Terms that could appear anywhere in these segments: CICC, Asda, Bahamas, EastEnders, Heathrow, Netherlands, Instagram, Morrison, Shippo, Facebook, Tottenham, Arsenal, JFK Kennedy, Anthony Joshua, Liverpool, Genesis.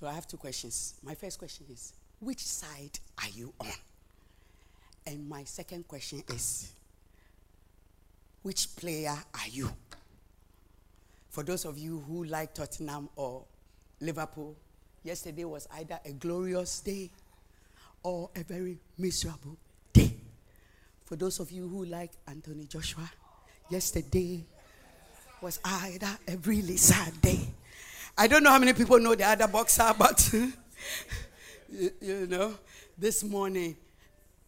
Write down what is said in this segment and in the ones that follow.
So I have two questions. My first question is, which side are you on? And my second question is, which player are you? For those of you who like Tottenham or Liverpool, yesterday was either a glorious day or a very miserable day. For those of you who like Anthony Joshua, yesterday was either a really sad day. I don't know how many people know the other boxer, but you know, this morning,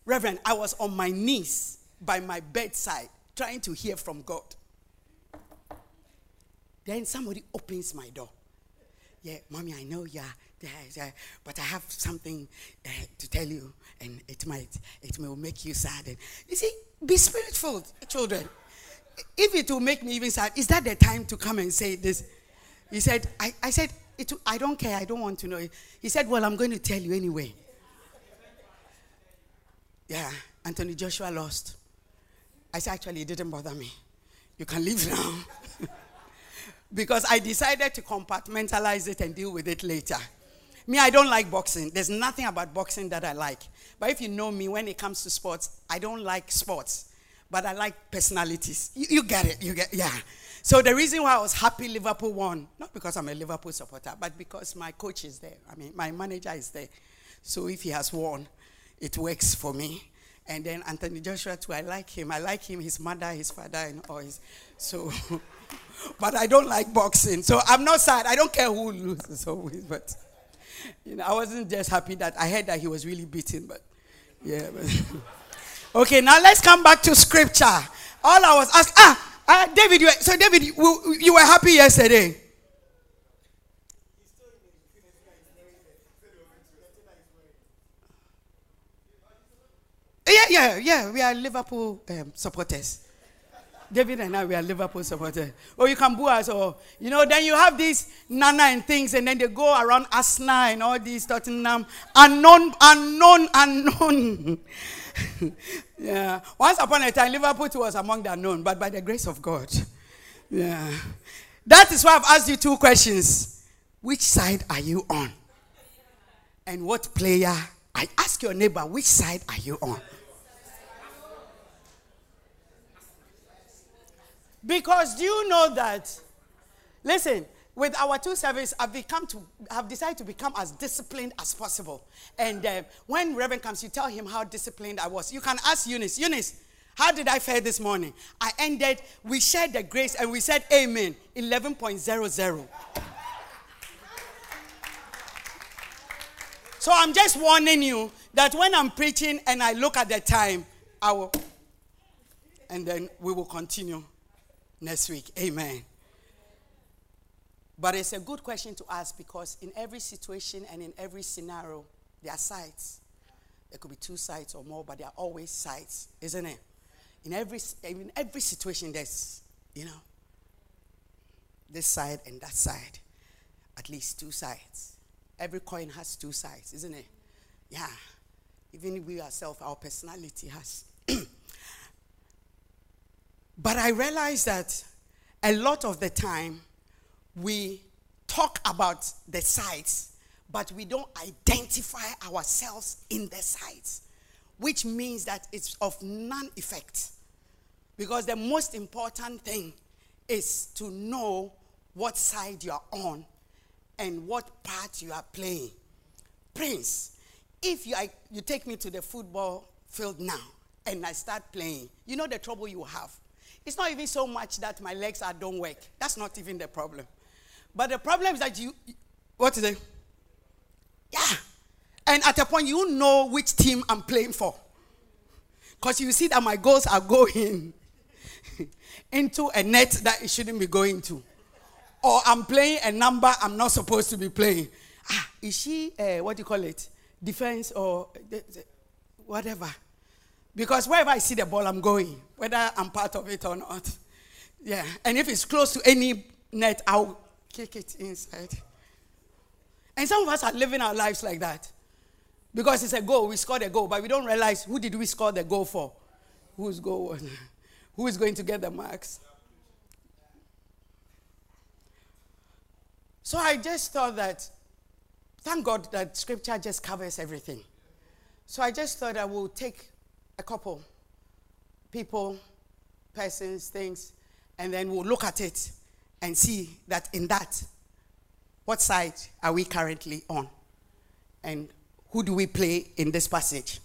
Reverend, I was on my knees by my bedside trying to hear from God. Then somebody opens my door. Yeah, mommy, I know you're there, but I have something to tell you, and it will make you sad. And, you see, be spiritual, children. If it will make me even sad, is that the time to come and say this? He said, I don't care, I don't want to know. He said, well, I'm going to tell you anyway. Yeah, Anthony Joshua lost. I said, actually, it didn't bother me. You can leave now. Because I decided to compartmentalize it and deal with it later. Me, I don't like boxing. There's nothing about boxing that I like. But if you know me, when it comes to sports, I don't like sports. But I like personalities. You get it. Yeah. So the reason why I was happy Liverpool won, not because I'm a Liverpool supporter, but because my coach is there. I mean, my manager is there. So if he has won, it works for me. And then Anthony Joshua too, I like him. I like him, his mother, his father, and all his... So... But I don't like boxing, so I'm not sad. I don't care who loses always, but you know, I wasn't just happy that I heard that he was really beaten, but yeah. But. Okay, now let's come back to scripture. All I was asked, David, you were happy yesterday. Yeah, we are Liverpool supporters. David and I, we are Liverpool supporters. Or you can boo us, or, you know, then you have these Nana and things, and then they go around Arsenal and all these Tottenham. Unknown. Yeah. Once upon a time, Liverpool was among the unknown, but by the grace of God. Yeah. That is why I've asked you two questions. Which side are you on? And what player? I ask your neighbor, which side are you on? Because do you know that, listen, with our two services, I've decided to become as disciplined as possible. And when Reverend comes, you tell him how disciplined I was. You can ask Eunice. Eunice, how did I fare this morning? We shared the grace and we said amen, 11.00. So I'm just warning you that when I'm preaching and I look at the time, and then we will continue. Next week. Amen. But it's a good question to ask because in every situation and in every scenario, there are sides. There could be two sides or more, but there are always sides, isn't it? In every situation, there's, you know, this side and that side. At least two sides. Every coin has two sides, isn't it? Yeah. Even we ourselves, our personality has. But I realize that a lot of the time we talk about the sides, but we don't identify ourselves in the sides, which means that it's of none effect. Because the most important thing is to know what side you are on and what part you are playing. Prince, if you take me to the football field now and I start playing, you know the trouble you have. It's not even so much that my legs don't work. That's not even the problem. But the problem is that what is it? Yeah. And at a point, you know which team I'm playing for. Because you see that my goals are going into a net that it shouldn't be going to. Or I'm playing a number I'm not supposed to be playing. Is she, defense or whatever. Because wherever I see the ball, I'm going, whether I'm part of it or not. Yeah, and if it's close to any net, I'll kick it inside. And some of us are living our lives like that. Because it's a goal, we scored a goal, but we don't realize who did we score the goal for? Whose goal was it? Who is going to get the marks? So I just thought that Thank God that scripture just covers everything. So I just thought I will take a couple people, persons, things, and then we'll look at it and see that in that, what side are we currently on? And who do we play in this passage?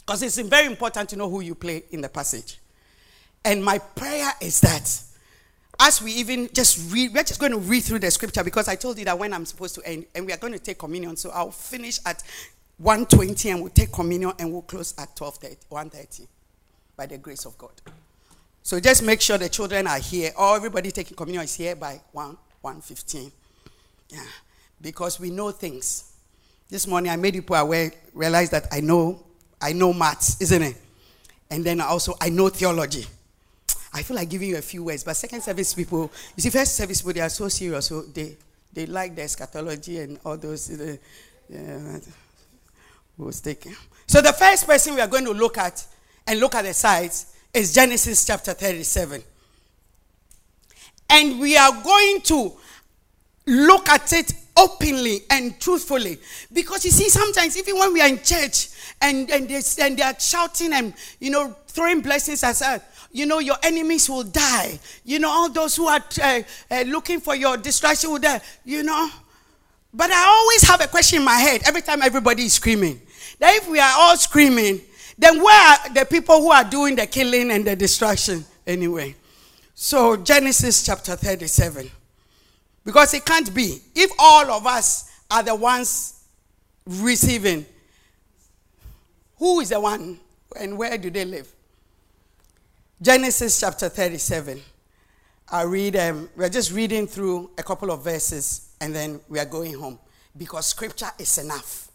Because it's very important to know who you play in the passage. And my prayer is that as we even just read, we're just going to read through the scripture, because I told you that when I'm supposed to end, and we are going to take communion, so I'll finish at 1:20 and we'll take communion and we'll close at 1:30 by the grace of God. So just make sure the children are here, or everybody taking communion is here by 1:15. Yeah, because we know things. This morning I made people aware, realize that I know maths, isn't it? And then also I know theology. I feel like giving you a few words, but second service people, you see, first service people, they are so serious, so they like the eschatology and all those. So the first person we are going to look at and look at the sides is Genesis chapter 37. And we are going to look at it openly and truthfully. Because you see, sometimes even when we are in church and they are shouting and, you know, throwing blessings at us, you know, your enemies will die. You know, all those who are looking for your destruction will die, you know. But I always have a question in my head every time everybody is screaming. That if we are all screaming, then where are the people who are doing the killing and the destruction anyway? So Genesis chapter 37. Because it can't be. If all of us are the ones receiving, who is the one and where do they live? Genesis chapter 37. I read, we're just reading through a couple of verses and then we are going home. Because scripture is enough.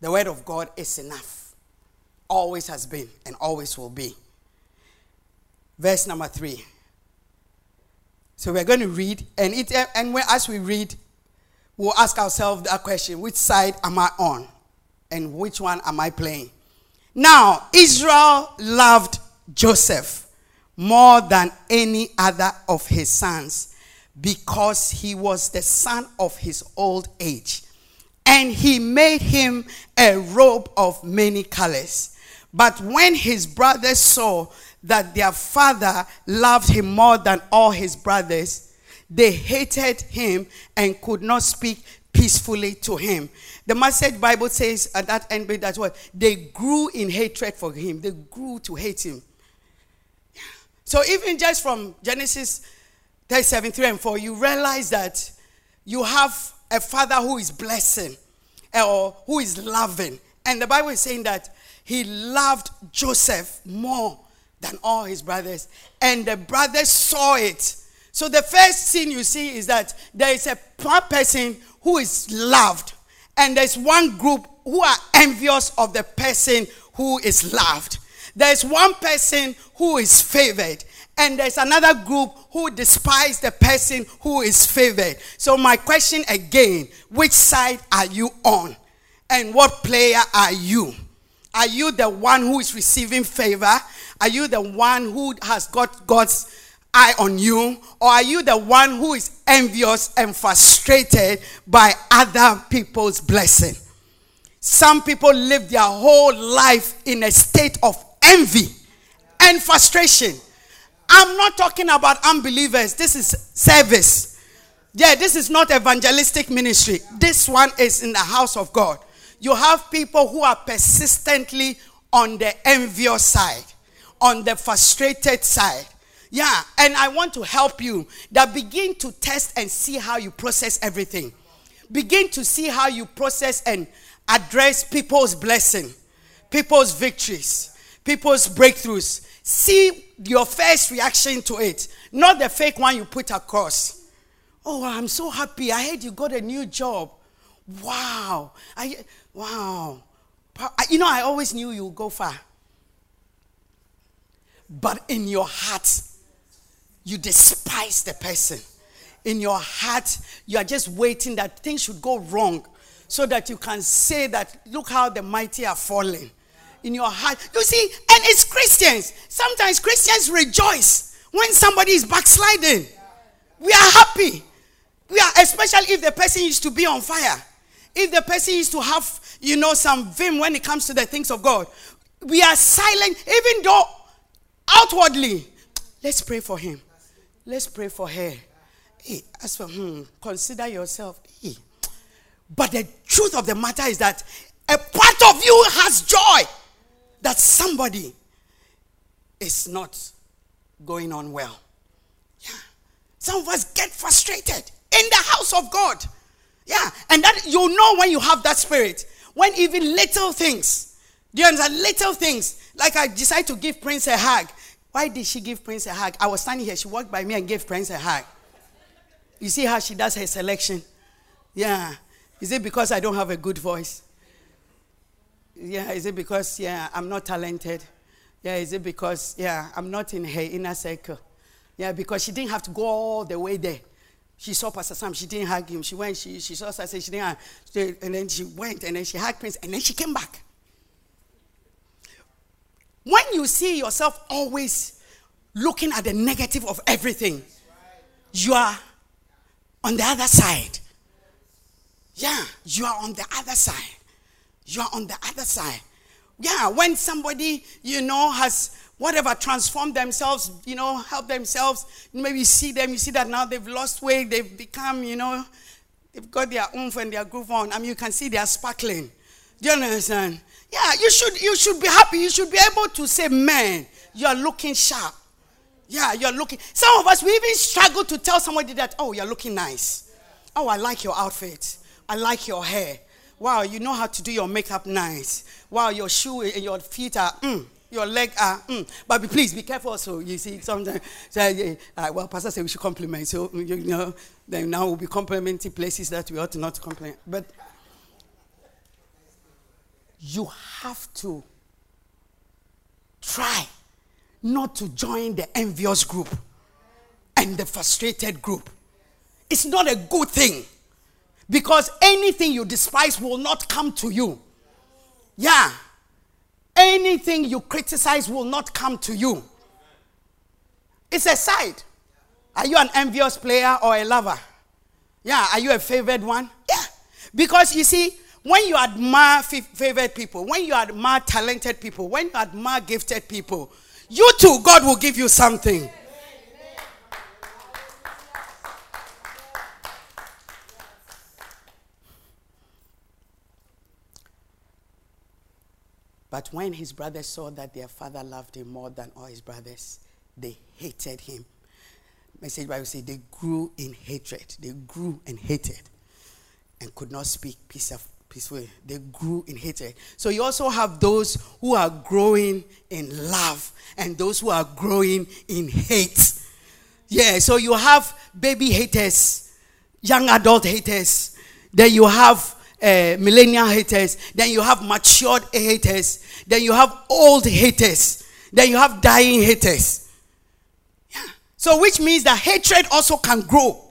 The word of God is enough. Always has been and always will be. Verse number 3. So we're going to read, as we read, we'll ask ourselves that question: which side am I on, and which one am I playing? Now, Israel loved Joseph more than any other of his sons, because he was the son of his old age, and he made him a robe of many colors. But when his brothers saw that their father loved him more than all his brothers, they hated him and could not speak peacefully to him. The Message Bible says at that end, that's what they grew in hatred for him. They grew to hate him. So even just from Genesis 37, 3 and 4, you realize that you have a father who is blessing or who is loving. And the Bible is saying that he loved Joseph more than all his brothers. And the brothers saw it. So the first thing you see is that there is one person who is loved. And there's one group who are envious of the person who is loved. There's one person who is favored. And there's another group who despise the person who is favored. So my question again, which side are you on? And what player are you? Are you the one who is receiving favor? Are you the one who has got God's eye on you? Or are you the one who is envious and frustrated by other people's blessing? Some people live their whole life in a state of envy and frustration. I'm not talking about unbelievers. This is service. Yeah, this is not evangelistic ministry. This one is in the house of God. You have people who are persistently on the envious side, on the frustrated side. Yeah, and I want to help you that begin to test and see how you process everything. Begin to see how you process and address people's blessing, people's victories, people's breakthroughs. See your first reaction to it, not the fake one you put across. Oh, I'm so happy. I heard you got a new job. Wow. Wow. You know, I always knew you would go far. But in your heart, you despise the person. In your heart, you are just waiting that things should go wrong so that you can say that, look how the mighty are falling. In your heart. You see, and it's Christians. Sometimes Christians rejoice when somebody is backsliding. We are happy. We are, especially if the person used to be on fire. If the person is to have, you know, some vim when it comes to the things of God, we are silent, even though outwardly, let's pray for him. Let's pray for her. Hey, as for consider yourself. Hey. But the truth of the matter is that a part of you has joy that somebody is not going on well. Yeah. Some of us get frustrated in the house of God. Yeah. And that, you know, when you have that spirit, when even little things, do you understand? Little things, like I decided to give Prince a hug. Why did she give Prince a hug? I was standing here. She walked by me and gave Prince a hug. You see how she does her selection? Yeah. Is it because I don't have a good voice? Yeah. Is it because, yeah, I'm not talented? Yeah. Is it because, yeah, I'm not in her inner circle? Yeah, because she didn't have to go all the way there. She saw Pastor Sam. She didn't hug him. She went. She saw Pastor. She didn't hug. And then she went. And then she hugged Prince. And then she came back. When you see yourself always looking at the negative of everything, you are on the other side. Yeah, you are on the other side. You are on the other side. Yeah, when somebody, you know, has whatever transformed themselves, you know, helped themselves, maybe you see them, you see that now they've lost weight, they've become, you know, they've got their oomph and their groove on. I mean, you can see they are sparkling. Do you understand? Yeah, you should be happy. You should be able to say, man, you are looking sharp. Yeah, you are looking. Some of us, we even struggle to tell somebody that, oh, you are looking nice. Oh, I like your outfit. I like your hair. Wow, you know how to do your makeup nice. Wow, your shoe and your feet are, your leg are, But please, be careful also. You see, sometimes, well, Pastor said we should compliment. So, you know, then now we'll be complimenting places that we ought not to compliment. But you have to try not to join the envious group and the frustrated group. It's not a good thing, because anything you despise will not come to you. Yeah. Anything you criticize will not come to you. It's a side. Are you an envious player or a lover? Yeah. Are you a favored one? Yeah. Because you see, when you admire favored people, when you admire talented people, when you admire gifted people, you too, God will give you something. Amen. But when his brothers saw that their father loved him more than all his brothers, they hated him. Message Bible says they grew in hatred. They grew and hated and could not speak peacefully. They grew in hatred. So you also have those who are growing in love and those who are growing in hate. Yeah, so you have baby haters, young adult haters. Then you have millennial haters. Then you have matured haters. Then you have old haters. Then you have dying haters. Yeah. So which means that hatred also can grow.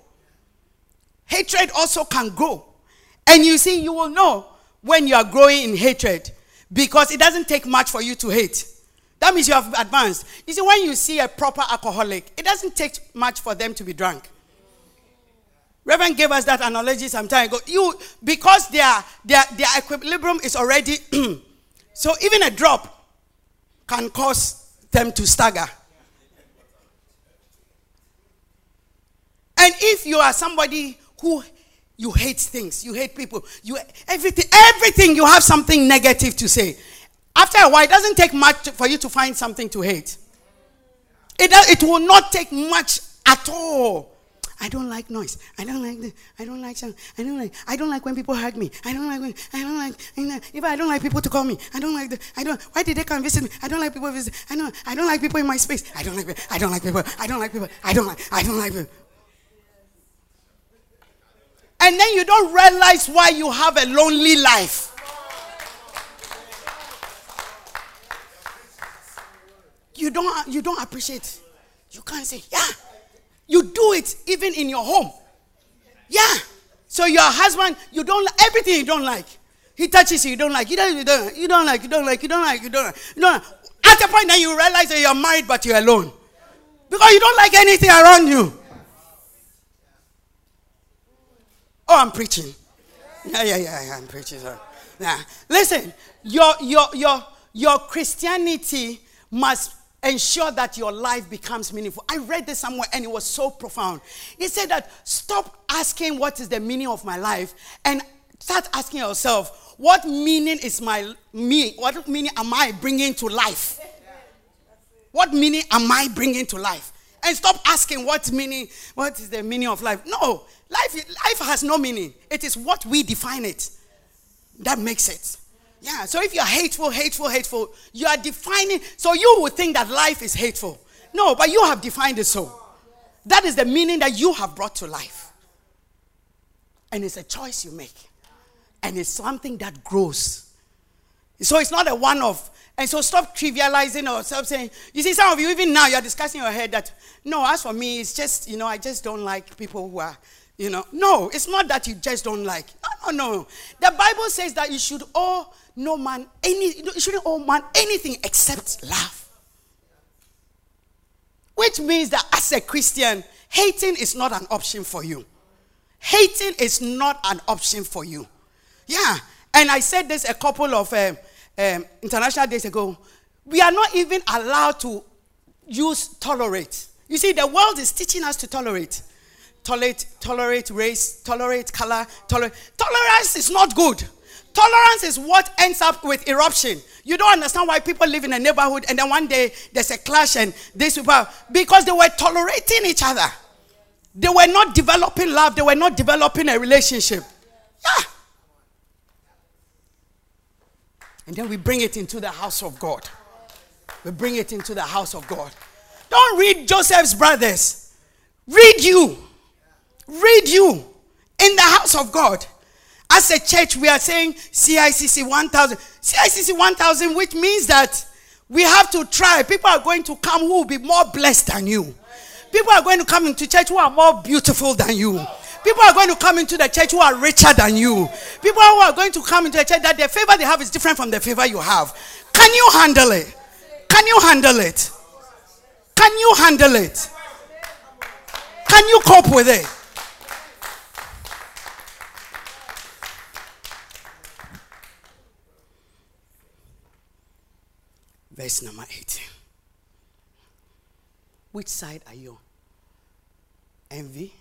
Hatred also can grow. And you see, you will know when you are growing in hatred, because it doesn't take much for you to hate. That means you have advanced. You see, when you see a proper alcoholic, it doesn't take much for them to be drunk. Reverend gave us that analogy some time ago. Because their equilibrium is already, so even a drop can cause them to stagger. And if you are somebody who you hate things, you hate people, you everything you have something negative to say. After a while, it doesn't take much for you to find something to hate. It will not take much at all. I don't like noise. I don't like this. I don't like sound. I don't like when people hug me. I don't like if I don't like people to call me. I don't like the why did they come visit me? I don't like people visit. I don't like people in my space. I don't like people. And then you don't realize why you have a lonely life. You don't appreciate. You can't say, yeah. You do it even in your home. Yeah. So your husband, you don't like everything you don't like. He touches you don't like. You don't like. At the point that you realize that you're married but you're alone. Because you don't like anything around you. Oh, I'm preaching. Yeah, I'm pretty sure. Now, listen, your Christianity must ensure that your life becomes meaningful. I read this somewhere and it was so profound. It said that stop asking what is the meaning of my life and start asking yourself, what meaning is me? What meaning am I bringing to life? What meaning am I bringing to life? And stop asking what is the meaning of life? No, life has no meaning. It is what we define it. That makes it. Yeah, so if you're hateful, you are defining, so you would think that life is hateful. No, but you have defined it so. That is the meaning that you have brought to life. And it's a choice you make. And it's something that grows. So it's not a one-off. And so stop trivializing or stop saying, you see, some of you, even now, you're discussing in your head that, no, as for me, it's just, I just don't like people who are, No, it's not that you just don't like. No. The Bible says that you should owe no man you shouldn't owe man anything except love. Which means that as a Christian, hating is not an option for you. Hating is not an option for you. Yeah. And I said this a couple of international days ago. We are not even allowed to use tolerate. You see, the world is teaching us to tolerate. Tolerate race, tolerate color, tolerance is not good. Tolerance is what ends up with eruption. You don't understand why people live in a neighborhood and then one day there's a clash and these people, because they were tolerating each other. They were not developing love. They were not developing a relationship. Yeah. And then we bring it into the house of God. We bring it into the house of God. Don't read Joseph's brothers. Read you in the house of God. As a church, we are saying CICC 1000. CICC 1000, which means that we have to try. People are going to come who will be more blessed than you. People are going to come into church who are more beautiful than you. People are going to come into the church who are richer than you. People who are going to come into the church that the favor they have is different from the favor you have. Can you handle it? Can you handle it? Can you handle it? Can you cope with it? Verse number 18. Which side are you? Envy?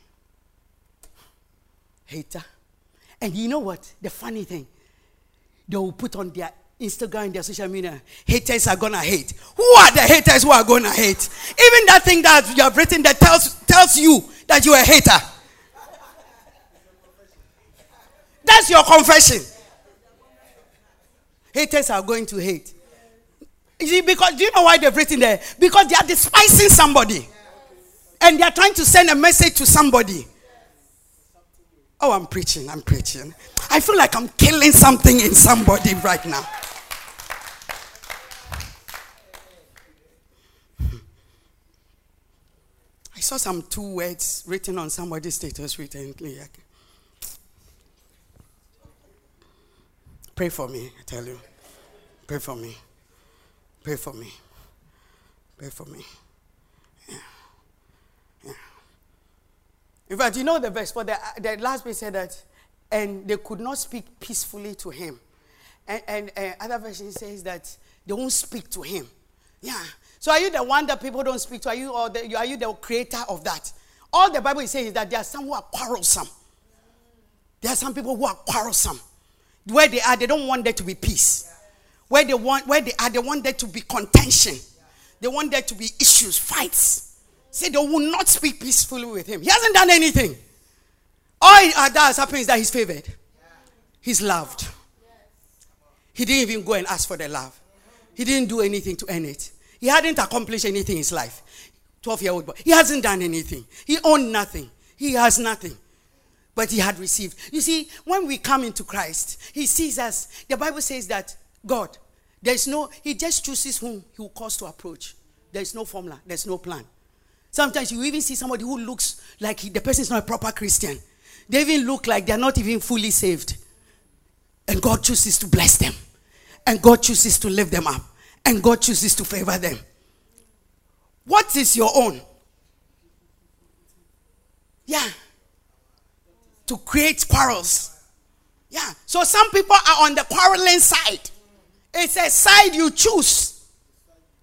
Hater? And you know what? The funny thing, they will put on their Instagram and their social media, haters are going to hate. Who are the haters who are going to hate? Even that thing that you have written that tells you that you are a hater. That's your confession. Haters are going to hate. You see, because do you know why they've written there? Because they are despising somebody. And they are trying to send a message to somebody. Oh, I'm preaching. I feel like I'm killing something in somebody right now. I saw some 2 words written on somebody's status recently. Pray for me, I tell you. Pray for me. Pray for me. Pray for me. Yeah. In fact, you know the verse, but the last verse said that, and they could not speak peacefully to him. And other version says that they won't speak to him. Yeah. So are you the one that people don't speak to? Are you the creator of that? All the Bible is saying is that there are some who are quarrelsome. There are some people who are quarrelsome. Where they are, they don't want there to be peace. They want there to be contention. They want there to be issues, fights. See, they will not speak peacefully with him. He hasn't done anything. All that has happened is that he's favored. He's loved. He didn't even go and ask for the love. He didn't do anything to earn it. He hadn't accomplished anything in his life. 12-year-old boy. He hasn't done anything. He owned nothing. He has nothing. But he had received. You see, when we come into Christ, he sees us. The Bible says that God, he just chooses whom he will cause to approach. There's no formula, there's no plan. Sometimes you even see somebody who looks like the person is not a proper Christian. They even look like they're not even fully saved. And God chooses to bless them. And God chooses to lift them up. And God chooses to favor them. What is your own? Yeah. To create quarrels. Yeah. So some people are on the quarreling side. It's a side you choose.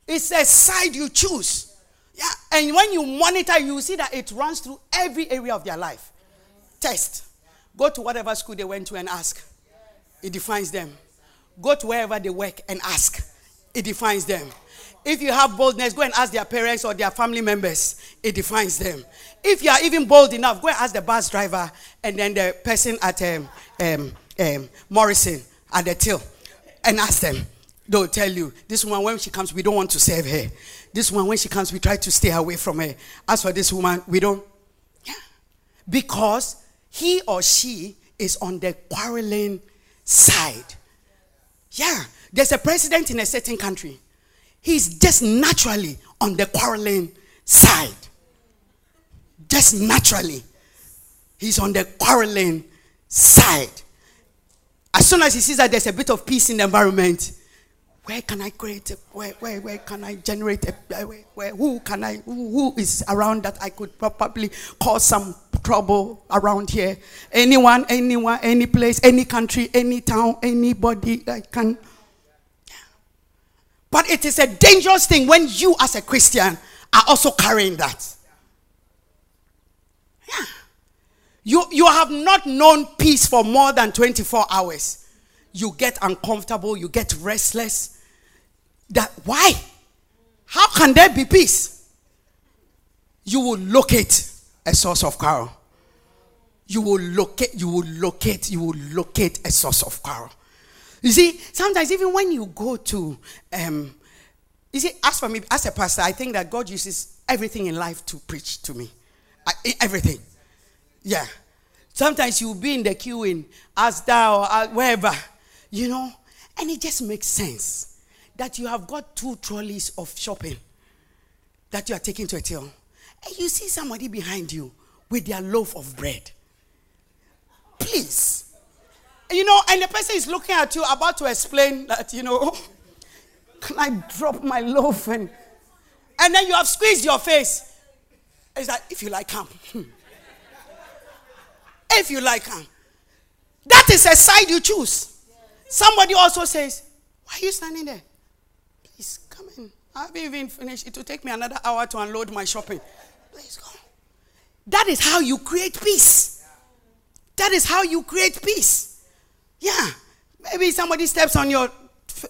It's a side you choose. Yeah. And when you monitor, you see that it runs through every area of their life. Test. Go to whatever school they went to and ask. It defines them. Go to wherever they work and ask. It defines them. If you have boldness, go and ask their parents or their family members. It defines them. If you are even bold enough, go and ask the bus driver and then the person at Morrison at the till and ask them. They'll tell you, this woman, when she comes, we don't want to serve her. This woman, when she comes, we try to stay away from her. As for this woman, we don't. Yeah. Because he or she is on the quarreling side. Yeah. There's a president in a certain country. He's just naturally on the quarreling side. Just naturally. He's on the quarreling side. As soon as he sees that there's a bit of peace in the environment, where can I create, where can I generate, who can I, who is around that I could probably cause some trouble around here? Anyone, anyone, any place, any country, any town, anybody that can. But it is a dangerous thing when you as a Christian are also carrying that. Yeah. You have not known peace for more than 24 hours. You get uncomfortable. You get restless. That why? How can there be peace? You will locate a source of quarrel. You will locate a source of quarrel. You see, sometimes even when you go to, you see, as for me, as a pastor, I think that God uses everything in life to preach to me. Everything. Yeah. Sometimes you'll be in the queue in Asda or wherever, you know, and it just makes sense that you have got 2 trolleys of shopping that you are taking to a till. And you see somebody behind you with their loaf of bread. Please. You know, and the person is looking at you, about to explain that, you know, can I drop my loaf? And then you have squeezed your face. It's like, if you like, come. If you like, come. That is a side you choose. Somebody also says, why are you standing there? Please, come in. I haven't even finished. It will take me another hour to unload my shopping. Please go. That is how you create peace. That is how you create peace. Yeah, maybe somebody steps on your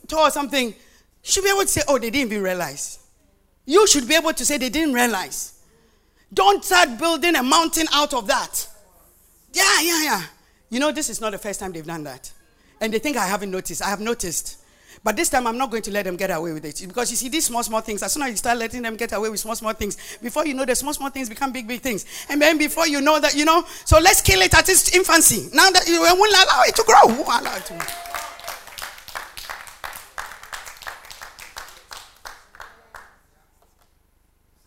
toe or something. You should be able to say, oh, they didn't even realize. You should be able to say they didn't realize. Don't start building a mountain out of that. Yeah. You know, this is not the first time they've done that. And they think I haven't noticed. I have noticed. But this time I'm not going to let them get away with it. Because you see, these small things, as soon as you start letting them get away with small things, before you know, the small things become big things. And then before you know that, you know, so let's kill it at its infancy. Now that we won't allow it to grow. We'll allow it to grow.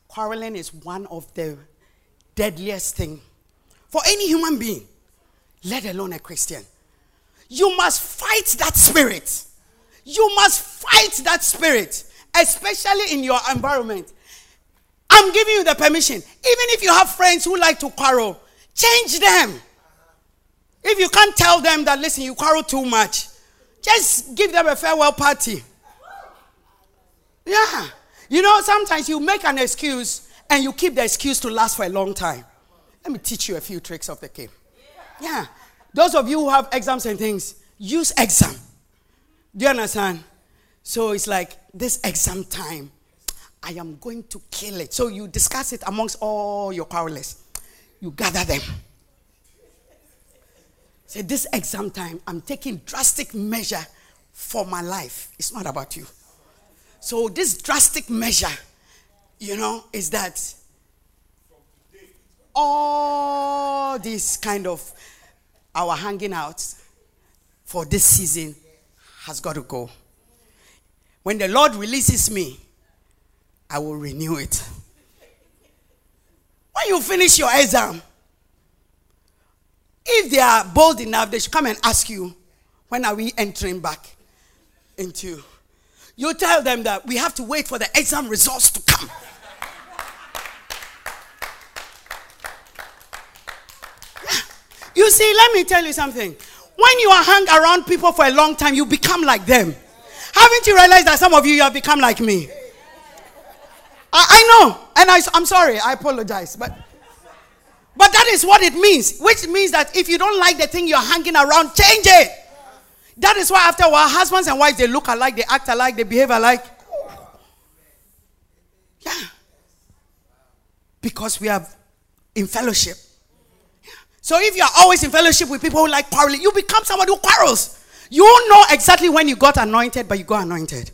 Quarreling is one of the deadliest things for any human being, let alone a Christian. You must fight that spirit. You must fight that spirit, especially in your environment. I'm giving you the permission. Even if you have friends who like to quarrel, change them. If you can't tell them that, listen, you quarrel too much, just give them a farewell party. Yeah. You know, sometimes you make an excuse and you keep the excuse to last for a long time. Let me teach you a few tricks of the game. Yeah. Those of you who have exams and things, use exam. Do you understand? So it's like, this exam time, I am going to kill it. So you discuss it amongst all your quarrelers. You gather them. Say, this exam time, I'm taking drastic measure for my life. It's not about you. So this drastic measure, you know, is that all this kind of our hanging out for this season has got to go. When the Lord releases me, I will renew it. When you finish your exam, if they are bold enough, they should come and ask you, when are we entering back into? You tell them that we have to wait for the exam results to come. You see, let me tell you something. When you are hung around people for a long time, you become like them. Haven't you realized that some of you have become like me? I know, and I'm sorry, I apologize, but that is what it means, which means that if you don't like the thing you're hanging around, change it. That is why after a while, husbands and wives, they look alike, they act alike, they behave alike. Yeah. Because we are in fellowship. Yeah. So if you are always in fellowship with people who like quarreling, you become somebody who quarrels. You know exactly when you got anointed, but you got anointed.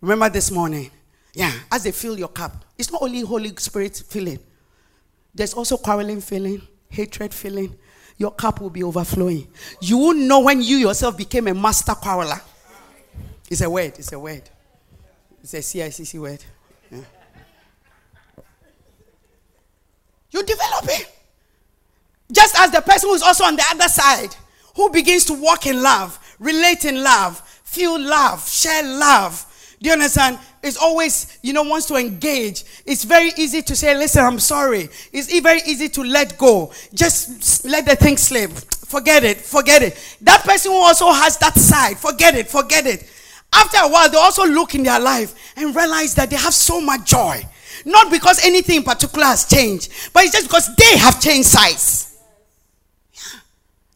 Remember this morning? Yeah, as they fill your cup. It's not only Holy Spirit filling. There's also quarreling filling, hatred filling. Your cup will be overflowing. You will know when you yourself became a master quarreler. It's a word, it's a word. It's a CICC word. Yeah. You develop it. Just as the person who's also on the other side, who begins to walk in love, relate in love, feel love, share love. Do you understand? It's always, wants to engage. It's very easy to say, listen, I'm sorry. It's very easy to let go. Just let the thing slip. Forget it. Forget it. That person who also has that side, forget it. Forget it. After a while, they also look in their life and realize that they have so much joy. Not because anything in particular has changed, but it's just because they have changed sides. Yeah.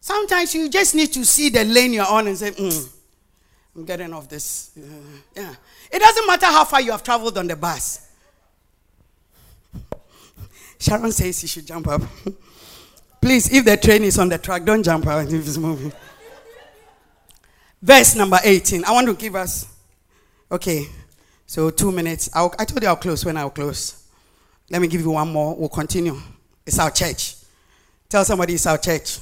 Sometimes you just need to see the lane you're on and say, I'm getting off this. Yeah. It doesn't matter how far you have traveled on the bus. Sharon says you should jump up. Please, if the train is on the track, don't jump out if it's moving. Verse number 18. I want to give us, okay, so 2 minutes. I told you I'll close when I'll close. Let me give you one more. We'll continue. It's our church. Tell somebody it's our church.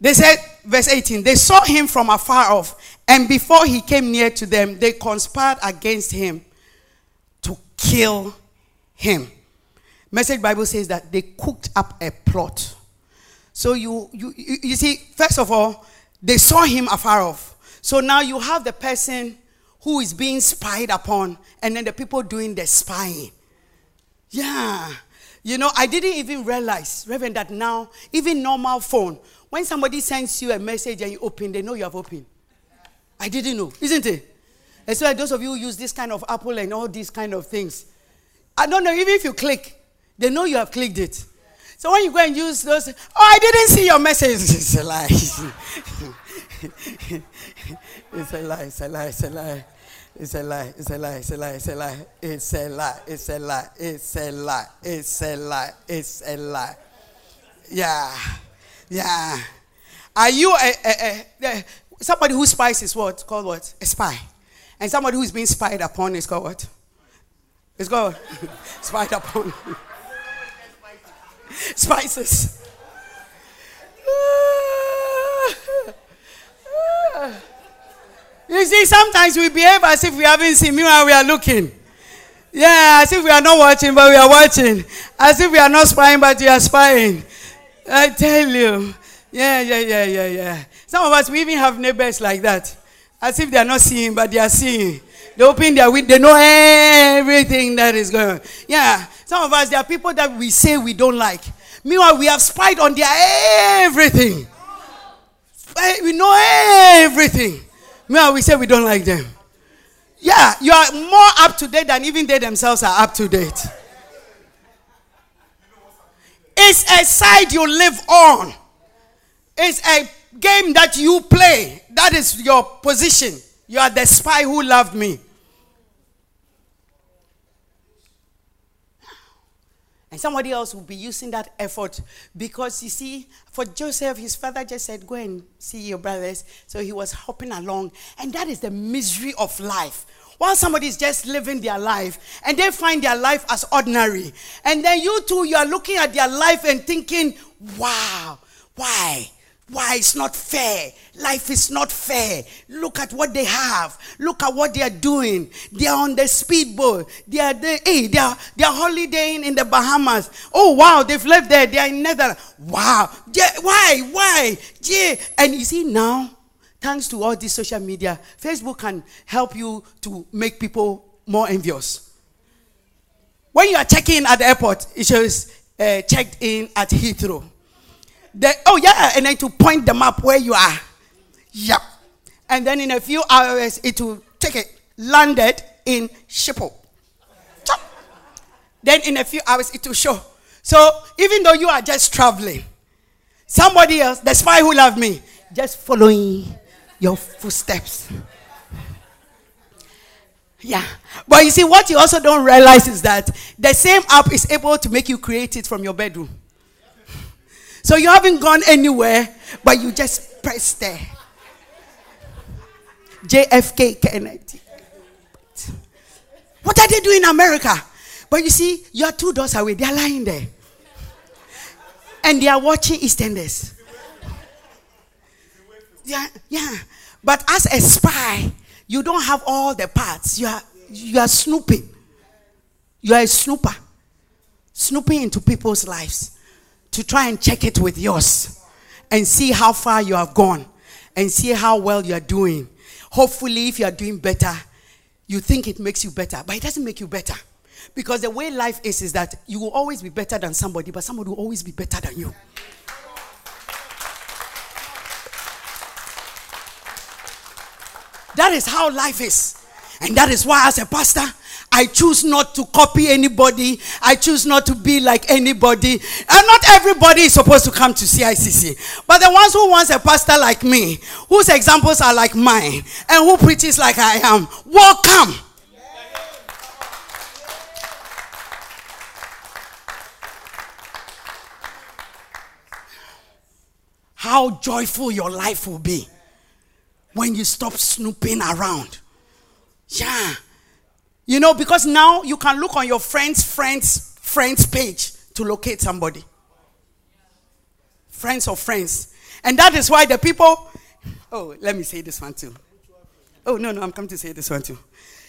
They said, verse 18, they saw him from afar off, and before he came near to them, they conspired against him to kill him. Message Bible says that they cooked up a plot. So you see, first of all, they saw him afar off. So now you have the person who is being spied upon, and then the people doing the spying. Yeah. I didn't even realize, Reverend, that now, even normal phone, when somebody sends you a message and you open, they know you have opened. I didn't know, isn't it? And so those of you who use this kind of Apple and all these kind of things, I don't know, even if you click, they know you have clicked it. So when you go and use those, I didn't see your message. It's a lie. It's a lie, it's a lie, it's a lie. It's a lie, it's a lie, it's a lie, it's a lie, it's a lie, it's a lie, it's a lie, it's a lie, it's a lie. Yeah, yeah. Are you somebody who spies is what? Called what? A spy. And somebody who is being spied upon is called what? It's called spied upon. Spices. You see, sometimes we behave as if we haven't seen you and we are looking. Yeah, as if we are not watching, but we are watching. As if we are not spying, but we are spying. I tell you. Yeah. Some of us, we even have neighbors like that. As if they are not seeing, but they are seeing. They open their window, they know everything that is going on. Yeah, some of us, there are people that we say we don't like. Meanwhile, we have spied on their everything. We know everything. Well, we say we don't like them. Yeah, you are more up to date than even they themselves are up to date. It's a side you live on. It's a game that you play. That is your position. You are the spy who loved me. And somebody else will be using that effort because, you see, for Joseph, his father just said, go and see your brothers. So he was hopping along. And that is the misery of life. While somebody is just living their life and they find their life as ordinary. And then you too, you are looking at their life and thinking, wow, why? Why it's not fair? Life is not fair. Look at what they have. Look at what they are doing. They are on the speedboat. They are holidaying in the Bahamas. Oh wow, they've left there. They are in Netherlands. Wow. Yeah, why? Yeah. And you see now, thanks to all this social media, Facebook can help you to make people more envious. When you are checking at the airport, it shows checked in at Heathrow. And then to point the map where you are. Yep. And then in a few hours, it will take it. Landed in Shippo. Then in a few hours, it will show. So even though you are just traveling, somebody else, the spy who loved me, just following your footsteps. Yeah. But you see, what you also don't realize is that the same app is able to make you create it from your bedroom. So you haven't gone anywhere, but you just press there. JFK Kennedy. What are they doing in America? But you see, you are 2 doors away. They are lying there. And they are watching EastEnders. Yeah. But as a spy, you don't have all the parts. You are snooping. You are a snooper. Snooping into people's lives to try and check it with yours and see how far you have gone and see how well you are doing. Hopefully, if you are doing better, you think it makes you better, but it doesn't make you better. Because the way life is that you will always be better than somebody, but somebody will always be better than you. That is how life is. And that is why, as a pastor, I choose not to copy anybody. I choose not to be like anybody. And not everybody is supposed to come to CICC. But the ones who wants a pastor like me, whose examples are like mine, and who preaches like I am, welcome. How joyful your life will be when you stop snooping around. Yeah. You know, because now you can look on your friends' page to locate somebody. Friends of friends. And that is why the people... Oh, let me say this one too. Oh, no, I'm coming to say this one too.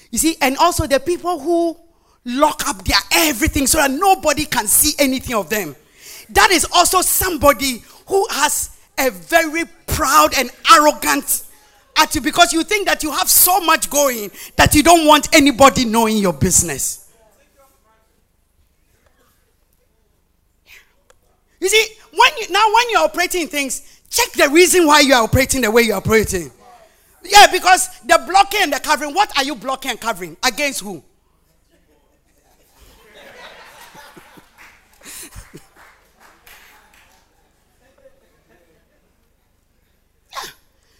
You see, and also the people who lock up their everything so that nobody can see anything of them. That is also somebody who has a very proud and arrogant attitude, because you think that you have so much going that you don't want anybody knowing your business. You see, when you're operating things, check the reason why you are operating the way you are operating. Yeah, because the blocking and the covering, what are you blocking and covering? Against who?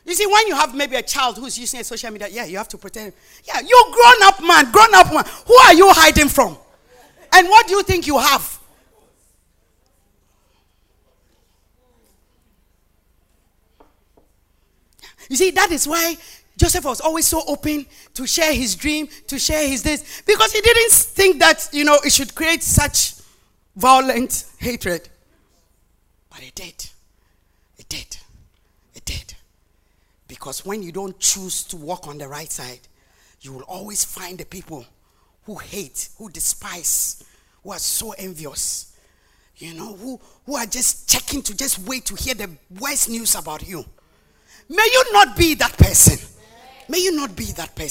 You see, when you have maybe a child who's using social media, yeah, you have to protect him. Yeah, you grown-up man. Who are you hiding from? And what do you think you have? You see, that is why Joseph was always so open to share his dream, to share his this, because he didn't think that, you know, it should create such violent hatred. But it did. Because when you don't choose to walk on the right side, you will always find the people who hate, who despise, who are so envious, you know, who are just checking to just wait to hear the worst news about you. May you not be that person. May you not be that person.